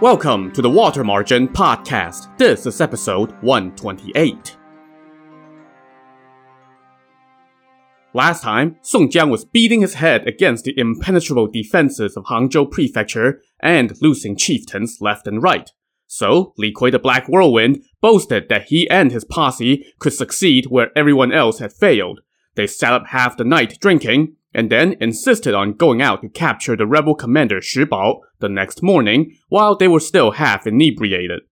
Welcome to the Water Margin Podcast. This is episode 128. Last time, Song Jiang was beating his head against the impenetrable defenses of Hangzhou Prefecture and losing chieftains left and right. So, Li Kui the Black Whirlwind boasted that he and his posse could succeed where everyone else had failed. They sat up half the night drinking, and then insisted on going out to capture the rebel commander Shi Bao the next morning while they were still half inebriated.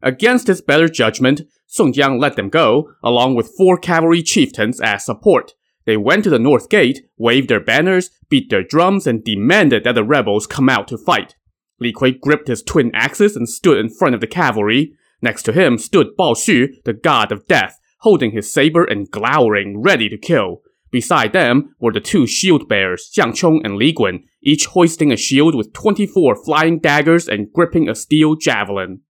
Against his better judgment, Song Jiang let them go, along with 4 cavalry chieftains as support. They went to the north gate, waved their banners, beat their drums, and demanded that the rebels come out to fight. Li Kui gripped his twin axes and stood in front of the cavalry. Next to him stood Bao Xu, the god of death, holding his saber and glowering, ready to kill. Beside them were the 2 shield bearers, Xiang Chong and Li Gǔn, each hoisting a shield with 24 flying daggers and gripping a steel javelin.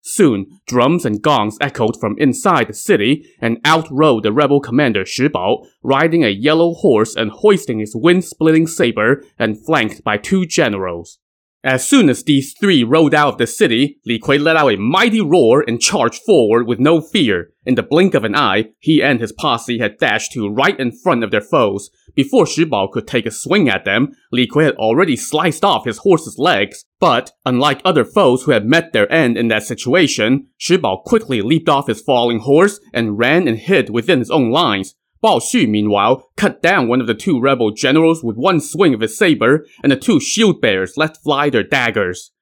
Soon, drums and gongs echoed from inside the city, and out rode the rebel commander Shi Bao, riding a yellow horse and hoisting his wind-splitting saber, and flanked by 2 generals. As soon as these 3 rode out of the city, Li Kui let out a mighty roar and charged forward with no fear. In the blink of an eye, he and his posse had dashed to right in front of their foes. Before Shi Bao could take a swing at them, Li Kui had already sliced off his horse's legs. But, unlike other foes who had met their end in that situation, Shi Bao quickly leaped off his falling horse and ran and hid within his own lines. Bao Xu, meanwhile, cut down one of the 2 rebel generals with one swing of his saber, and the 2 shield bearers let fly their daggers.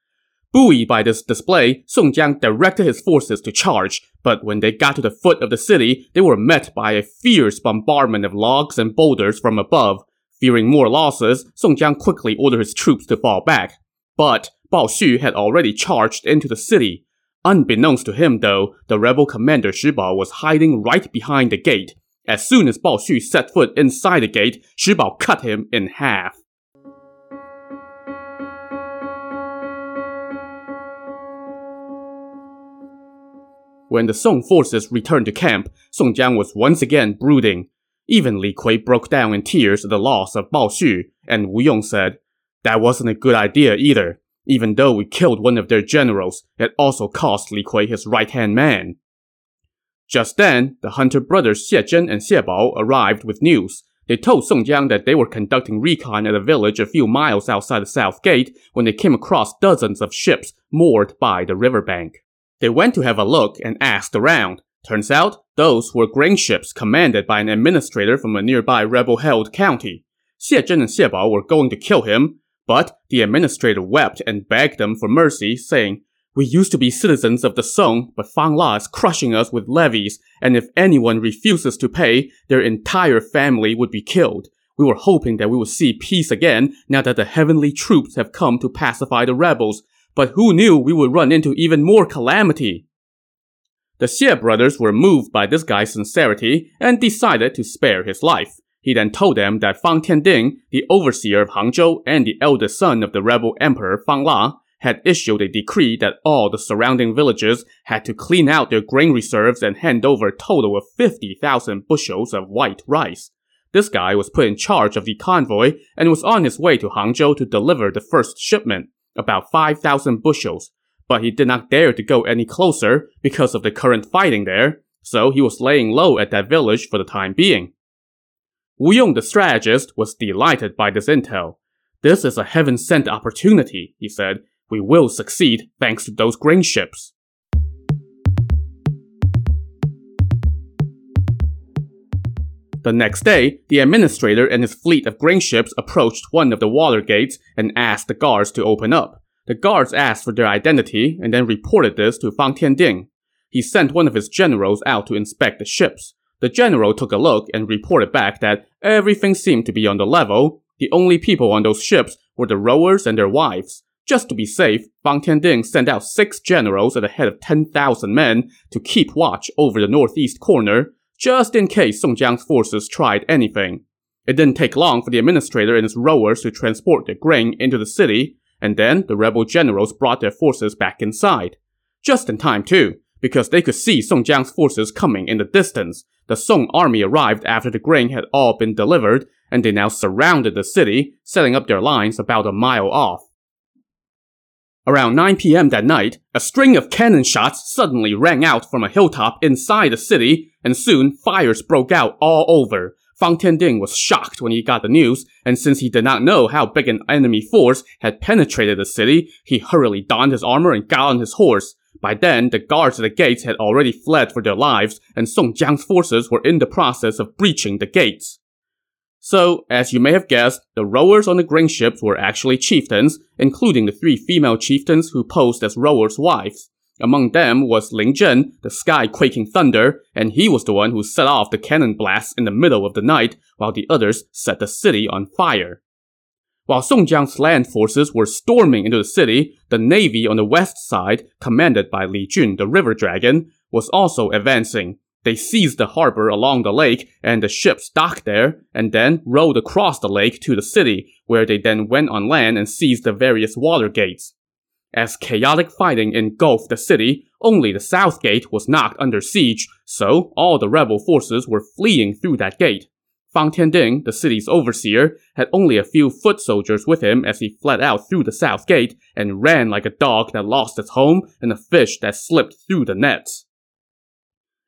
Buoyed by this display, Song Jiang directed his forces to charge, but when they got to the foot of the city, they were met by a fierce bombardment of logs and boulders from above. Fearing more losses, Song Jiang quickly ordered his troops to fall back. But Bao Xu had already charged into the city. Unbeknownst to him, though, the rebel commander Shi Bao was hiding right behind the gate. As soon as Bao Xu set foot inside the gate, Shi Bao cut him in half. When the Song forces returned to camp, Song Jiang was once again brooding. Even Li Kui broke down in tears at the loss of Bao Xu, and Wu Yong said, "That wasn't a good idea either. Even though we killed one of their generals, it also cost Li Kui his right-hand man." Just then, the hunter brothers Xie Zhen and Xie Bao arrived with news. They told Song Jiang that they were conducting recon at a village a few miles outside the south gate when they came across dozens of ships moored by the riverbank. They went to have a look and asked around. Turns out, those were grain ships commanded by an administrator from a nearby rebel-held county. Xie Zhen and Xie Bao were going to kill him, but the administrator wept and begged them for mercy, saying, "We used to be citizens of the Song, but Fang La is crushing us with levies, and if anyone refuses to pay, their entire family would be killed. We were hoping that we would see peace again now that the heavenly troops have come to pacify the rebels. But who knew we would run into even more calamity?" The Xie brothers were moved by this guy's sincerity and decided to spare his life. He then told them that Fang Tian Ding, the overseer of Hangzhou and the eldest son of the rebel emperor Fang La, had issued a decree that all the surrounding villages had to clean out their grain reserves and hand over a total of 50,000 bushels of white rice. This guy was put in charge of the convoy and was on his way to Hangzhou to deliver the first shipment, about 5,000 bushels, but he did not dare to go any closer because of the current fighting there, so he was laying low at that village for the time being. Wu Yong the strategist was delighted by this intel. "This is a heaven-sent opportunity," he said. "We will succeed thanks to those grain ships." The next day, the administrator and his fleet of grain ships approached one of the water gates and asked the guards to open up. The guards asked for their identity and then reported this to Fang Tian Ding. He sent one of his generals out to inspect the ships. The general took a look and reported back that everything seemed to be on the level. The only people on those ships were the rowers and their wives. Just to be safe, Fang Tian Ding sent out 6 generals at the head of 10,000 men to keep watch over the northeast corner, just in case Song Jiang's forces tried anything. It didn't take long for the administrator and his rowers to transport the grain into the city, and then the rebel generals brought their forces back inside. Just in time too, because they could see Song Jiang's forces coming in the distance. The Song army arrived after the grain had all been delivered, and they now surrounded the city, setting up their lines about a mile off. Around 9 p.m. that night, a string of cannon shots suddenly rang out from a hilltop inside the city, and soon fires broke out all over. Fang Tian Ding was shocked when he got the news, and since he did not know how big an enemy force had penetrated the city, he hurriedly donned his armor and got on his horse. By then, the guards at the gates had already fled for their lives, and Song Jiang's forces were in the process of breaching the gates. So, as you may have guessed, the rowers on the grain ships were actually chieftains, including the three female chieftains who posed as rowers' wives. Among them was Ling Zhen, the sky-quaking thunder, and he was the one who set off the cannon blasts in the middle of the night, while the others set the city on fire. While Song Jiang's land forces were storming into the city, the navy on the west side, commanded by Li Jun, the river dragon, was also advancing. They seized the harbor along the lake, and the ships docked there, and then rowed across the lake to the city, where they then went on land and seized the various water gates. As chaotic fighting engulfed the city, only the south gate was not under siege, so all the rebel forces were fleeing through that gate. Fang Tian Ding, the city's overseer, had only a few foot soldiers with him as he fled out through the south gate, and ran like a dog that lost its home and a fish that slipped through the nets.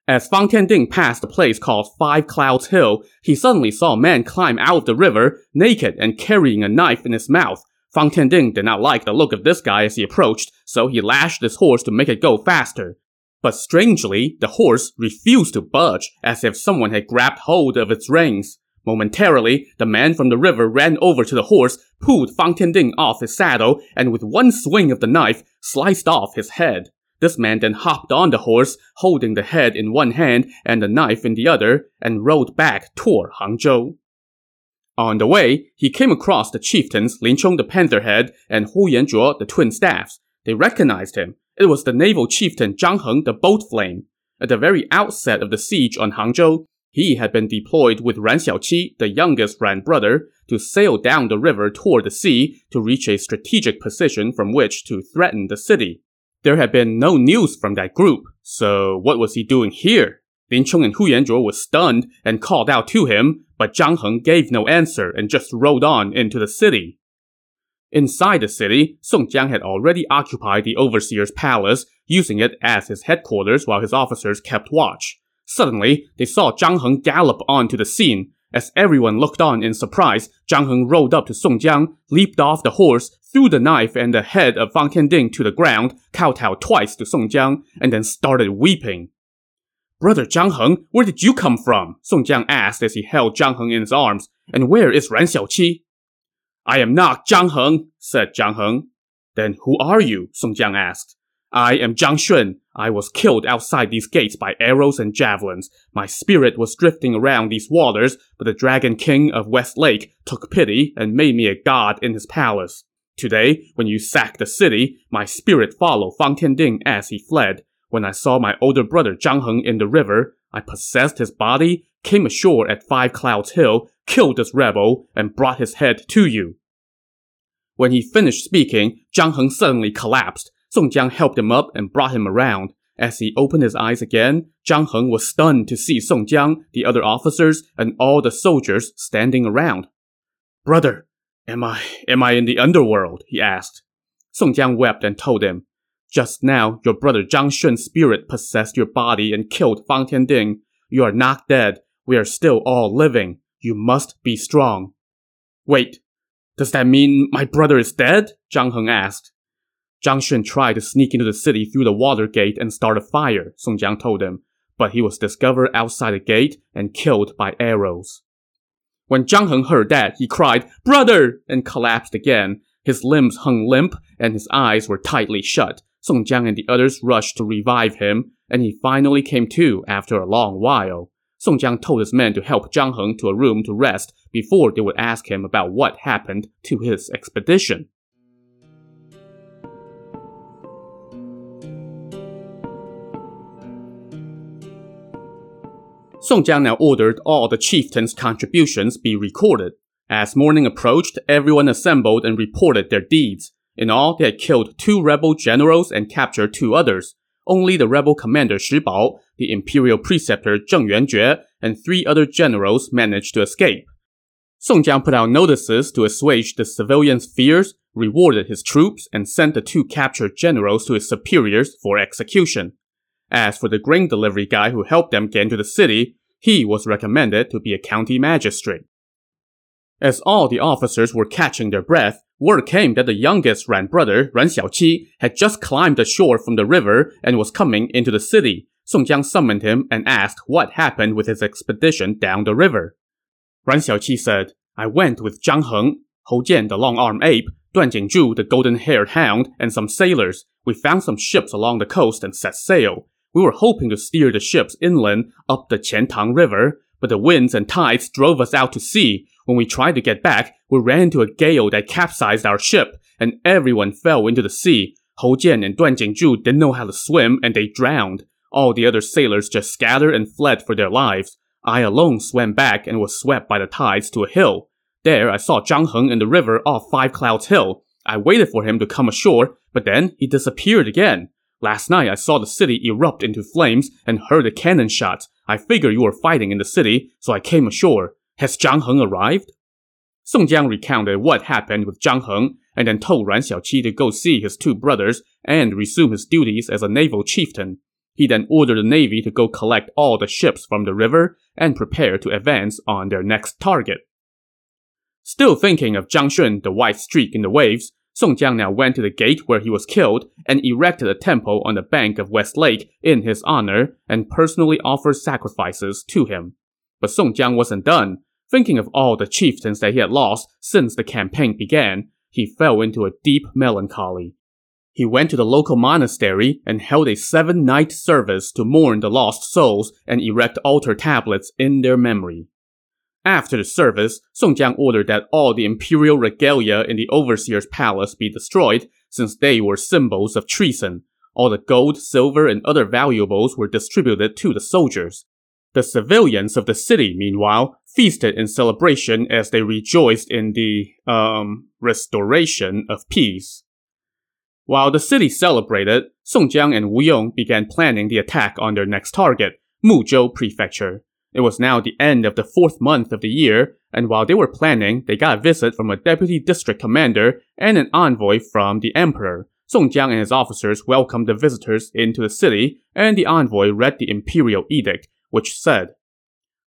As Fang Tian Ding passed a place called 5 Clouds Hill, he suddenly saw a man climb out of the river, naked and carrying a knife in his mouth. Fang Tian Ding did not like the look of this guy as he approached, so he lashed his horse to make it go faster. But strangely, the horse refused to budge, as if someone had grabbed hold of its reins. Momentarily, the man from the river ran over to the horse, pulled Fang Tian Ding off his saddle, and with one swing of the knife, sliced off his head. This man then hopped on the horse, holding the head in one hand and the knife in the other, and rode back toward Hangzhou. On the way, he came across the chieftains Lin Chong the Pantherhead and Hu Yanzhuo the Twin Staffs. They recognized him. It was the naval chieftain Zhang Heng the Boat Flame. At the very outset of the siege on Hangzhou, he had been deployed with Ruan Xiaoqi, the youngest Ran brother, to sail down the river toward the sea to reach a strategic position from which to threaten the city. There had been no news from that group, so what was he doing here? Lin Chong and Hu Yanzhuo were stunned and called out to him, but Zhang Heng gave no answer and just rode on into the city. Inside the city, Song Jiang had already occupied the overseer's palace, using it as his headquarters while his officers kept watch. Suddenly, they saw Zhang Heng gallop onto the scene. As everyone looked on in surprise, Zhang Heng rolled up to Song Jiang, leaped off the horse, threw the knife and the head of Fang Tian Ding to the ground, kowtowed twice to Song Jiang, and then started weeping. "Brother Zhang Heng, where did you come from?" Song Jiang asked as he held Zhang Heng in his arms. "And where is Ran Xiaoqi?" "I am not Zhang Heng," said Zhang Heng. "Then who are you?" Song Jiang asked. "I am Zhang Shun. I was killed outside these gates by arrows and javelins. My spirit was drifting around these waters, but the Dragon King of West Lake took pity and made me a god in his palace. Today, when you sacked the city, my spirit followed Fang Tian Ding as he fled. When I saw my older brother Zhang Heng in the river, I possessed his body, came ashore at 5 Clouds Hill, killed this rebel, and brought his head to you." When he finished speaking, Zhang Heng suddenly collapsed. Song Jiang helped him up and brought him around. As he opened his eyes again, Zhang Heng was stunned to see Song Jiang, the other officers, and all the soldiers standing around. "Brother, am I in the underworld?" he asked. Song Jiang wept and told him, "Just now, your brother Zhang Shun's spirit possessed your body and killed Fang Tian Ding. You are not dead. We are still all living. You must be strong." "Wait, does that mean my brother is dead?" Zhang Heng asked. "Zhang Shun tried to sneak into the city through the water gate and start a fire," Song Jiang told him, "but he was discovered outside the gate and killed by arrows." When Zhang Heng heard that, he cried, "Brother!" and collapsed again. His limbs hung limp, and his eyes were tightly shut. Song Jiang and the others rushed to revive him, and he finally came to after a long while. Song Jiang told his men to help Zhang Heng to a room to rest before they would ask him about what happened to his expedition. Song Jiang now ordered all the chieftains' contributions be recorded. As morning approached, everyone assembled and reported their deeds. In all, they had killed 2 rebel generals and captured 2 others. Only the rebel commander Shi Bao, the imperial preceptor Zheng Yuanjue, and 3 other generals managed to escape. Song Jiang put out notices to assuage the civilians' fears, rewarded his troops, and sent the two captured generals to his superiors for execution. As for the grain delivery guy who helped them get into the city, he was recommended to be a county magistrate. As all the officers were catching their breath, word came that the youngest Ran brother, Ruan Xiaoqi, had just climbed ashore from the river and was coming into the city. Song Jiang summoned him and asked what happened with his expedition down the river. Ruan Xiaoqi said, "I went with Zhang Heng, Houjian the long-armed ape, Duan Jingju the golden-haired hound, and some sailors. We found some ships along the coast and set sail. We were hoping to steer the ships inland up the Qiantang River, but the winds and tides drove us out to sea. When we tried to get back, we ran into a gale that capsized our ship, and everyone fell into the sea. Houjian and Duan Jingju didn't know how to swim, and they drowned. All the other sailors just scattered and fled for their lives. I alone swam back and was swept by the tides to a hill. There, I saw Zhang Heng in the river off 5 Clouds Hill. I waited for him to come ashore, but then he disappeared again. Last night, I saw the city erupt into flames and heard the cannon shots. I figure you were fighting in the city, so I came ashore. Has Zhang Heng arrived?" Song Jiang recounted what happened with Zhang Heng, and then told Ruan Xiaoqi to go see his two brothers and resume his duties as a naval chieftain. He then ordered the navy to go collect all the ships from the river and prepare to advance on their next target. Still thinking of Zhang Shun, the white streak in the waves, Song Jiang now went to the gate where he was killed and erected a temple on the bank of West Lake in his honor and personally offered sacrifices to him. But Song Jiang wasn't done. Thinking of all the chieftains that he had lost since the campaign began, he fell into a deep melancholy. He went to the local monastery and held a 7-night service to mourn the lost souls and erect altar tablets in their memory. After the service, Song Jiang ordered that all the imperial regalia in the overseer's palace be destroyed, since they were symbols of treason. All the gold, silver, and other valuables were distributed to the soldiers. The civilians of the city, meanwhile, feasted in celebration as they rejoiced in the, restoration of peace. While the city celebrated, Song Jiang and Wu Yong began planning the attack on their next target, Muzhou Prefecture. It was now the end of the 4th month of the year, and while they were planning, they got a visit from a deputy district commander and an envoy from the emperor. Song Jiang and his officers welcomed the visitors into the city, and the envoy read the imperial edict, which said,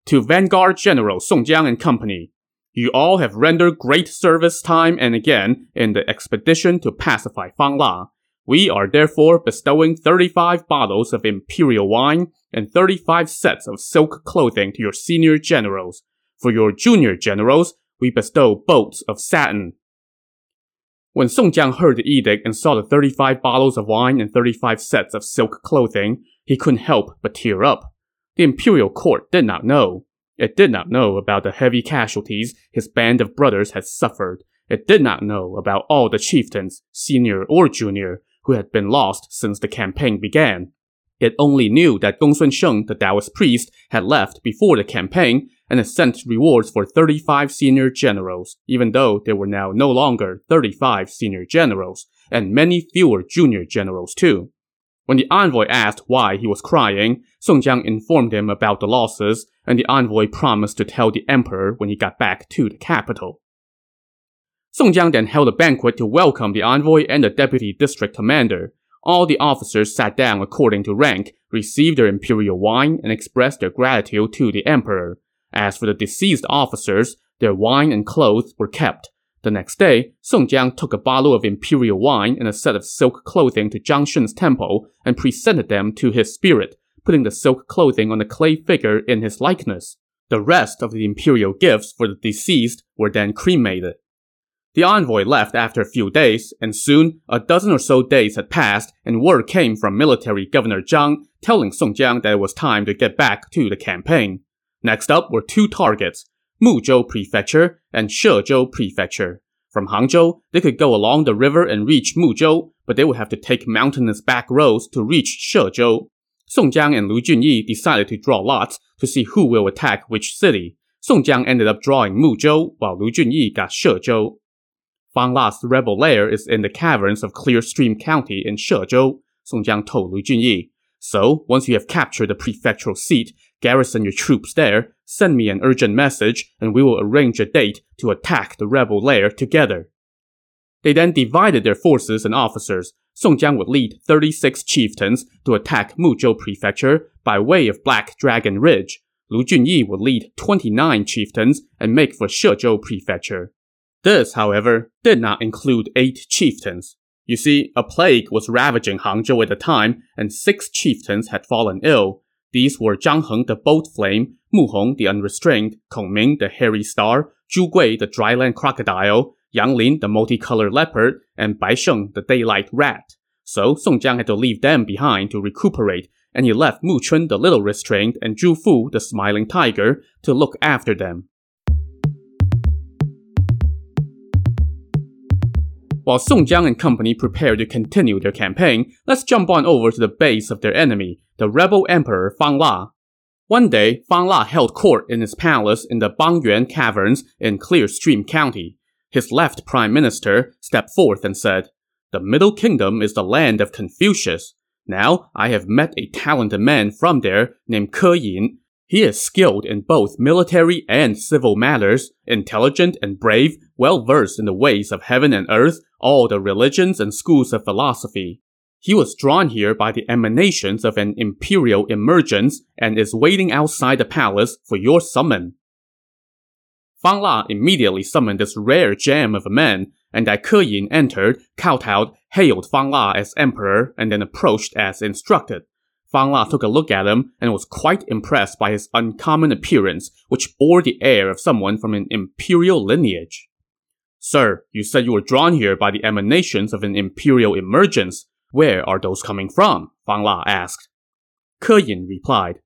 "To Vanguard General Song Jiang and company, you all have rendered great service time and again in the expedition to pacify Fang La. We are therefore bestowing 35 bottles of imperial wine and 35 sets of silk clothing to your senior generals. For your junior generals, we bestow boats of satin." When Song Jiang heard the edict and saw the 35 bottles of wine and 35 sets of silk clothing, he couldn't help but tear up. The imperial court did not know. It did not know about the heavy casualties his band of brothers had suffered. It did not know about all the chieftains, senior or junior, who had been lost since the campaign began. It only knew that Gongsun Sheng, the Taoist priest, had left before the campaign and had sent rewards for 35 senior generals, even though there were now no longer 35 senior generals, and many fewer junior generals too. When the envoy asked why he was crying, Song Jiang informed him about the losses, and the envoy promised to tell the emperor when he got back to the capital. Song Jiang then held a banquet to welcome the envoy and the deputy district commander. All the officers sat down according to rank, received their imperial wine, and expressed their gratitude to the emperor. As for the deceased officers, their wine and clothes were kept. The next day, Song Jiang took a bottle of imperial wine and a set of silk clothing to Zhang Shun's temple and presented them to his spirit, putting the silk clothing on the clay figure in his likeness. The rest of the imperial gifts for the deceased were then cremated. The envoy left after a few days, and soon, 12 or so days had passed, and word came from military governor Zhang telling Song Jiang that it was time to get back to the campaign. Next up were two targets, Muzhou Prefecture and Shezhou Prefecture. From Hangzhou, they could go along the river and reach Muzhou, but they would have to take mountainous back roads to reach Shezhou. Song Jiang and Lu Junyi decided to draw lots to see who will attack which city. Song Jiang ended up drawing Muzhou, while Lu Junyi got Shezhou. Fang La's rebel lair is in the caverns of Clear Stream County in Shezhou, Song Jiang told Lu Junyi. "So, once you have captured the prefectural seat, garrison your troops there, send me an urgent message, and we will arrange a date to attack the rebel lair together." They then divided their forces and officers. Song Jiang would lead 36 chieftains to attack Muzhou Prefecture by way of Black Dragon Ridge. Lu Junyi would lead 29 chieftains and make for Shezhou Prefecture. This, however, did not include 8 chieftains. You see, a plague was ravaging Hangzhou at the time, and 6 chieftains had fallen ill. These were Zhang Heng the Bold Flame, Mu Hong the Unrestrained, Kong Ming the Hairy Star, Zhu Gui the Dryland Crocodile, Yang Lin the Multicolored Leopard, and Bai Sheng the Daylight Rat. So Song Jiang had to leave them behind to recuperate, and he left Mu Chun the Little Restrained and Zhu Fu the Smiling Tiger to look after them. While Song Jiang and company prepare to continue their campaign, let's jump on over to the base of their enemy, the rebel emperor Fang La. One day, Fang La held court in his palace in the Bangyuan Caverns in Clear Stream County. His left prime minister stepped forth and said, "The Middle Kingdom is the land of Confucius. Now, I have met a talented man from there named Ke Yin. He is skilled in both military and civil matters, intelligent and brave, well-versed in the ways of heaven and earth, all the religions and schools of philosophy. He was drawn here by the emanations of an imperial emergence and is waiting outside the palace for your summon." Fang La immediately summoned this rare gem of a man, and that Ke Yin entered, kowtowed, hailed Fang La as emperor, and then approached as instructed. Fang La took a look at him and was quite impressed by his uncommon appearance, which bore the air of someone from an imperial lineage. "Sir, you said you were drawn here by the emanations of an imperial emergence. Where are those coming from?" Fang La asked. Ke Yin replied,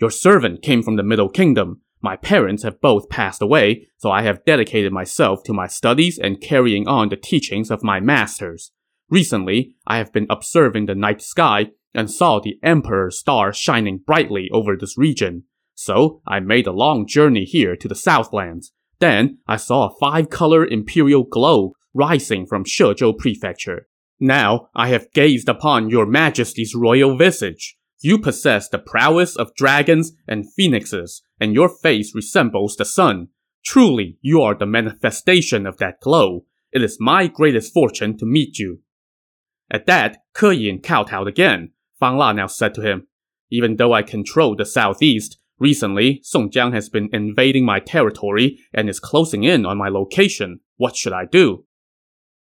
"Your servant came from the Middle Kingdom. My parents have both passed away, so I have dedicated myself to my studies and carrying on the teachings of my masters. Recently, I have been observing the night sky and saw the emperor's star shining brightly over this region. So, I made a long journey here to the southlands. Then, I saw a 5-color imperial globe rising from Shezhou Prefecture. Now, I have gazed upon your majesty's royal visage. You possess the prowess of dragons and phoenixes, and your face resembles the sun. Truly, you are the manifestation of that glow. It is my greatest fortune to meet you." At that, Ke Yin kowtowed again. Fang La now said to him, "Even though I control the southeast, recently Song Jiang has been invading my territory and is closing in on my location. What should I do?"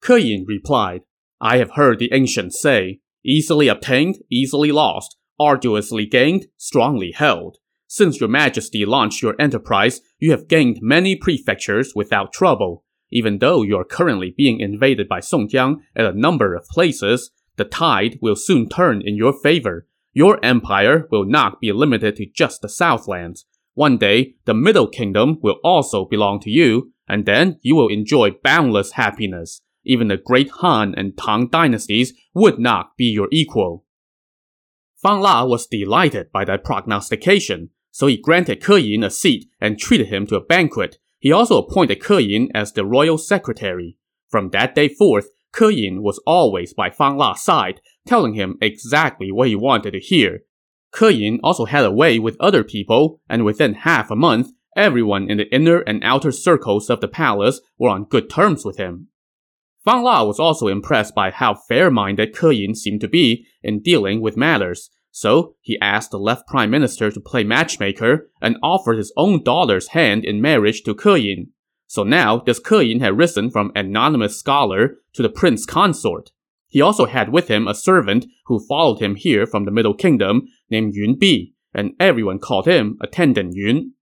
Ke Yin replied, "I have heard the ancients say, easily obtained, easily lost, arduously gained, strongly held. Since your majesty launched your enterprise, you have gained many prefectures without trouble. Even though you are currently being invaded by Song Jiang at a number of places, the tide will soon turn in your favor. Your empire will not be limited to just the Southlands. One day, the Middle Kingdom will also belong to you, and then you will enjoy boundless happiness. Even the great Han and Tang dynasties would not be your equal." Fang La was delighted by that prognostication, so he granted Ke Yin a seat and treated him to a banquet. He also appointed Ke Yin as the royal secretary. From that day forth, Ke Yin was always by Fang La's side, telling him exactly what he wanted to hear. Ke Yin also had a way with other people, and within half a month, everyone in the inner and outer circles of the palace were on good terms with him. Fang La was also impressed by how fair-minded Ke Yin seemed to be in dealing with matters, so he asked the left prime minister to play matchmaker and offered his own daughter's hand in marriage to Ke Yin. So now, this Ke Yin had risen from anonymous scholar to the prince consort. He also had with him a servant who followed him here from the Middle Kingdom named Yun Bi, and everyone called him Attendant Yun.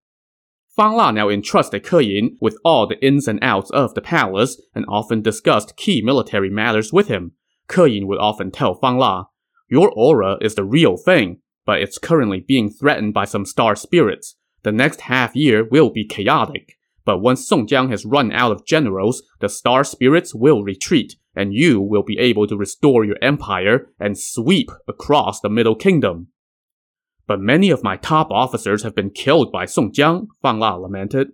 Fang La now entrusted Ke Yin with all the ins and outs of the palace and often discussed key military matters with him. Ke Yin would often tell Fang La, "Your aura is the real thing, but it's currently being threatened by some star spirits. The next half year will be chaotic. But once Song Jiang has run out of generals, the star spirits will retreat, and you will be able to restore your empire and sweep across the Middle Kingdom." "But many of my top officers have been killed by Song Jiang," Fang La lamented.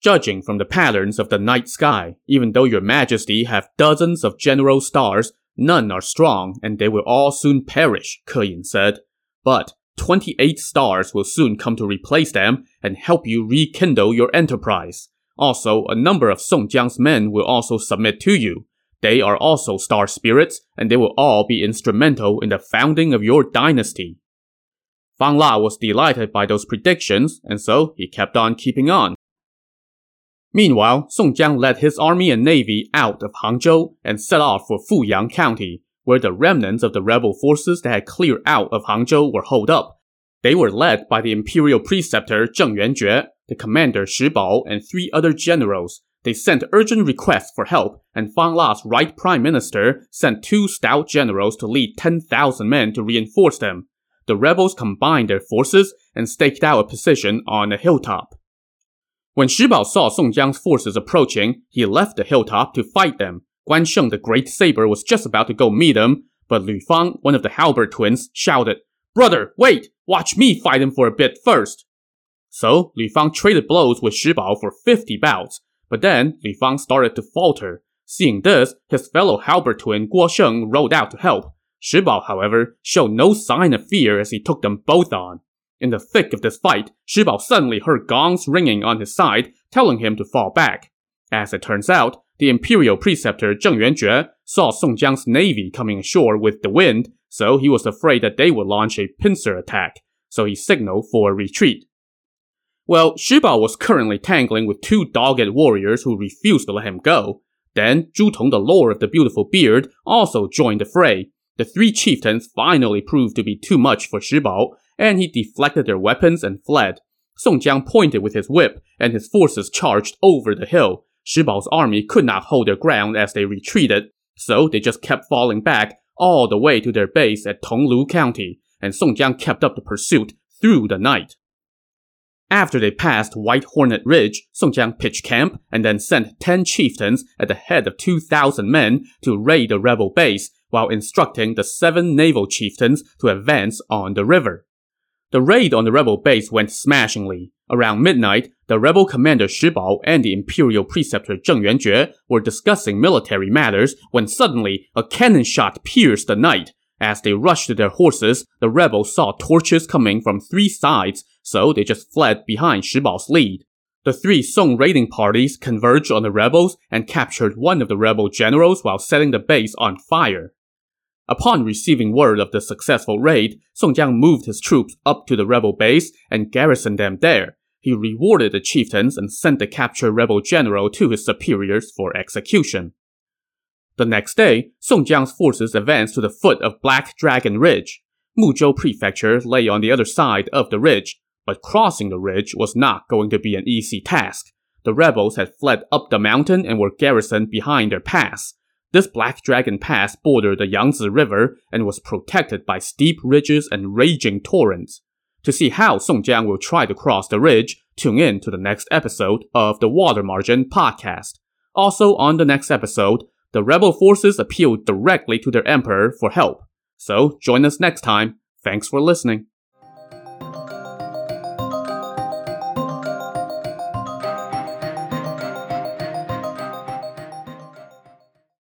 "Judging from the patterns of the night sky, even though your majesty have dozens of general stars, none are strong, and they will all soon perish," Ke Yin said. "But 28 stars will soon come to replace them and help you rekindle your enterprise. Also, a number of Song Jiang's men will also submit to you. They are also star spirits, and they will all be instrumental in the founding of your dynasty. Fang La was delighted by those predictions, and so he kept on keeping on. Meanwhile, Song Jiang led his army and navy out of Hangzhou and set off for Fuyang County, where the remnants of the rebel forces that had cleared out of Hangzhou were holed up. They were led by the imperial preceptor Zheng Yuanjue, the commander Shi Bao, and three other generals. They sent urgent requests for help, and Fang La's right prime minister sent two stout generals to lead 10,000 men to reinforce them. The rebels combined their forces and staked out a position on a hilltop. When Shi Bao saw Song Jiang's forces approaching, he left the hilltop to fight them. Guan Sheng the Great Saber was just about to go meet him, but Lu Fang, one of the Halberd twins, shouted, "Brother, wait! Watch me fight him for a bit first!" So, Lu Fang traded blows with Shi Bao for 50 bouts, but then Lu Fang started to falter. Seeing this, his fellow Halberd twin Guo Sheng rode out to help. Shi Bao, however, showed no sign of fear as he took them both on. In the thick of this fight, Shi Bao suddenly heard gongs ringing on his side, telling him to fall back. As it turns out, the imperial preceptor Zheng Yuanjue saw Song Jiang's navy coming ashore with the wind, so he was afraid that they would launch a pincer attack, so he signaled for a retreat. Well, Shi Bao was currently tangling with two dogged warriors who refused to let him go. Then, Zhu Tong the Lord of the Beautiful Beard also joined the fray. The three chieftains finally proved to be too much for Shi Bao, and he deflected their weapons and fled. Song Jiang pointed with his whip, and his forces charged over the hill. Shi Bao's army could not hold their ground as they retreated, so they just kept falling back all the way to their base at Tonglu County, and Song Jiang kept up the pursuit through the night. After they passed White Hornet Ridge, Song Jiang pitched camp and then sent 10 chieftains at the head of 2,000 men to raid the rebel base, while instructing the 7 naval chieftains to advance on the river. The raid on the rebel base went smashingly. Around midnight, the rebel commander Shi Bao and the imperial preceptor Zheng Yuanjue were discussing military matters when suddenly a cannon shot pierced the night. As they rushed to their horses, the rebels saw torches coming from 3 sides, so they just fled behind Shi Bao's lead. The 3 Song raiding parties converged on the rebels and captured one of the rebel generals while setting the base on fire. Upon receiving word of the successful raid, Song Jiang moved his troops up to the rebel base and garrisoned them there. He rewarded the chieftains and sent the captured rebel general to his superiors for execution. The next day, Song Jiang's forces advanced to the foot of Black Dragon Ridge. Muzhou Prefecture lay on the other side of the ridge, but crossing the ridge was not going to be an easy task. The rebels had fled up the mountain and were garrisoned behind their pass. This Black Dragon Pass bordered the Yangtze River and was protected by steep ridges and raging torrents. To see how Song Jiang will try to cross the ridge, tune in to the next episode of the Water Margin Podcast. Also on the next episode, the rebel forces appealed directly to their emperor for help. So join us next time. Thanks for listening.